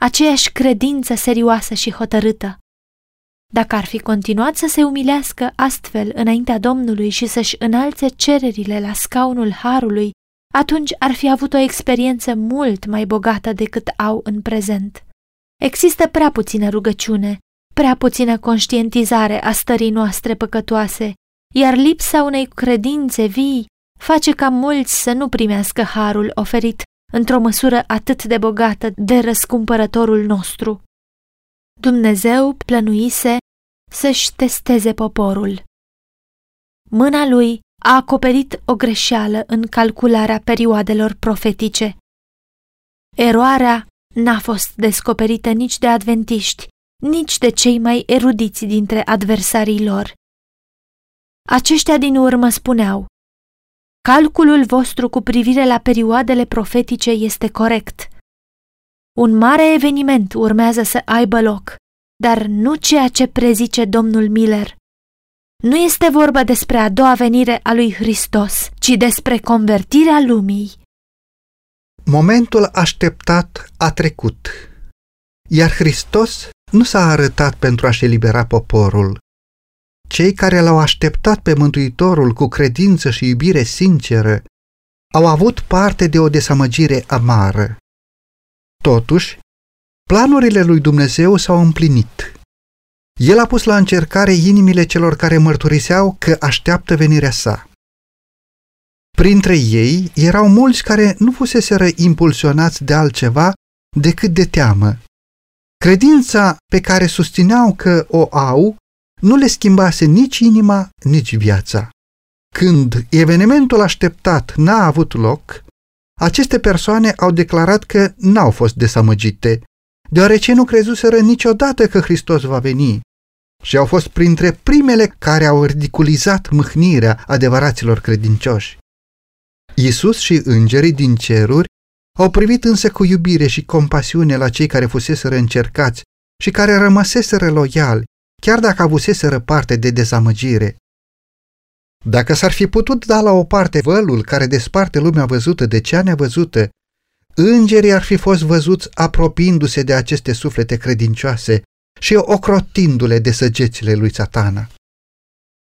aceeași credință serioasă și hotărâtă. Dacă ar fi continuat să se umilească astfel înaintea Domnului și să-și înalțe cererile la scaunul harului, atunci ar fi avut o experiență mult mai bogată decât au în prezent. Există prea puțină rugăciune, prea puțină conștientizare a stării noastre păcătoase, iar lipsa unei credințe vii face ca mulți să nu primească harul oferit într-o măsură atât de bogată de răscumpărătorul nostru. Dumnezeu plănuise să-și testeze poporul. Mâna lui a acoperit o greșeală în calcularea perioadelor profetice. Eroarea n-a fost descoperită nici de adventiști, nici de cei mai erudiți dintre adversarii lor. Aceștia din urmă spuneau: calculul vostru cu privire la perioadele profetice este corect. Un mare eveniment urmează să aibă loc, dar nu ceea ce prezice domnul Miller. Nu este vorba despre a doua venire a lui Hristos, ci despre convertirea lumii. Momentul așteptat a trecut, iar Hristos nu s-a arătat pentru a-și elibera poporul. Cei care l-au așteptat pe Mântuitorul cu credință și iubire sinceră au avut parte de o dezamăgire amară. Totuși, planurile lui Dumnezeu s-au împlinit. El a pus la încercare inimile celor care mărturiseau că așteaptă venirea sa. Printre ei erau mulți care nu fuseseră impulsionați de altceva decât de teamă. Credința pe care susțineau că o au nu le schimbase nici inima, nici viața. Când evenimentul așteptat n-a avut loc, aceste persoane au declarat că n-au fost dezamăgite, deoarece nu crezuseră niciodată că Hristos va veni și au fost printre primele care au ridiculizat mâhnirea adevăraților credincioși. Iisus și îngerii din ceruri au privit însă cu iubire și compasiune la cei care fuseseră încercați și care rămăseseră loiali, chiar dacă avuseseră parte de dezamăgire. Dacă s-ar fi putut da la o parte vălul care desparte lumea văzută de cea nevăzută, îngerii ar fi fost văzuți apropiindu-se de aceste suflete credincioase și ocrotindu-le de săgețile lui Satana.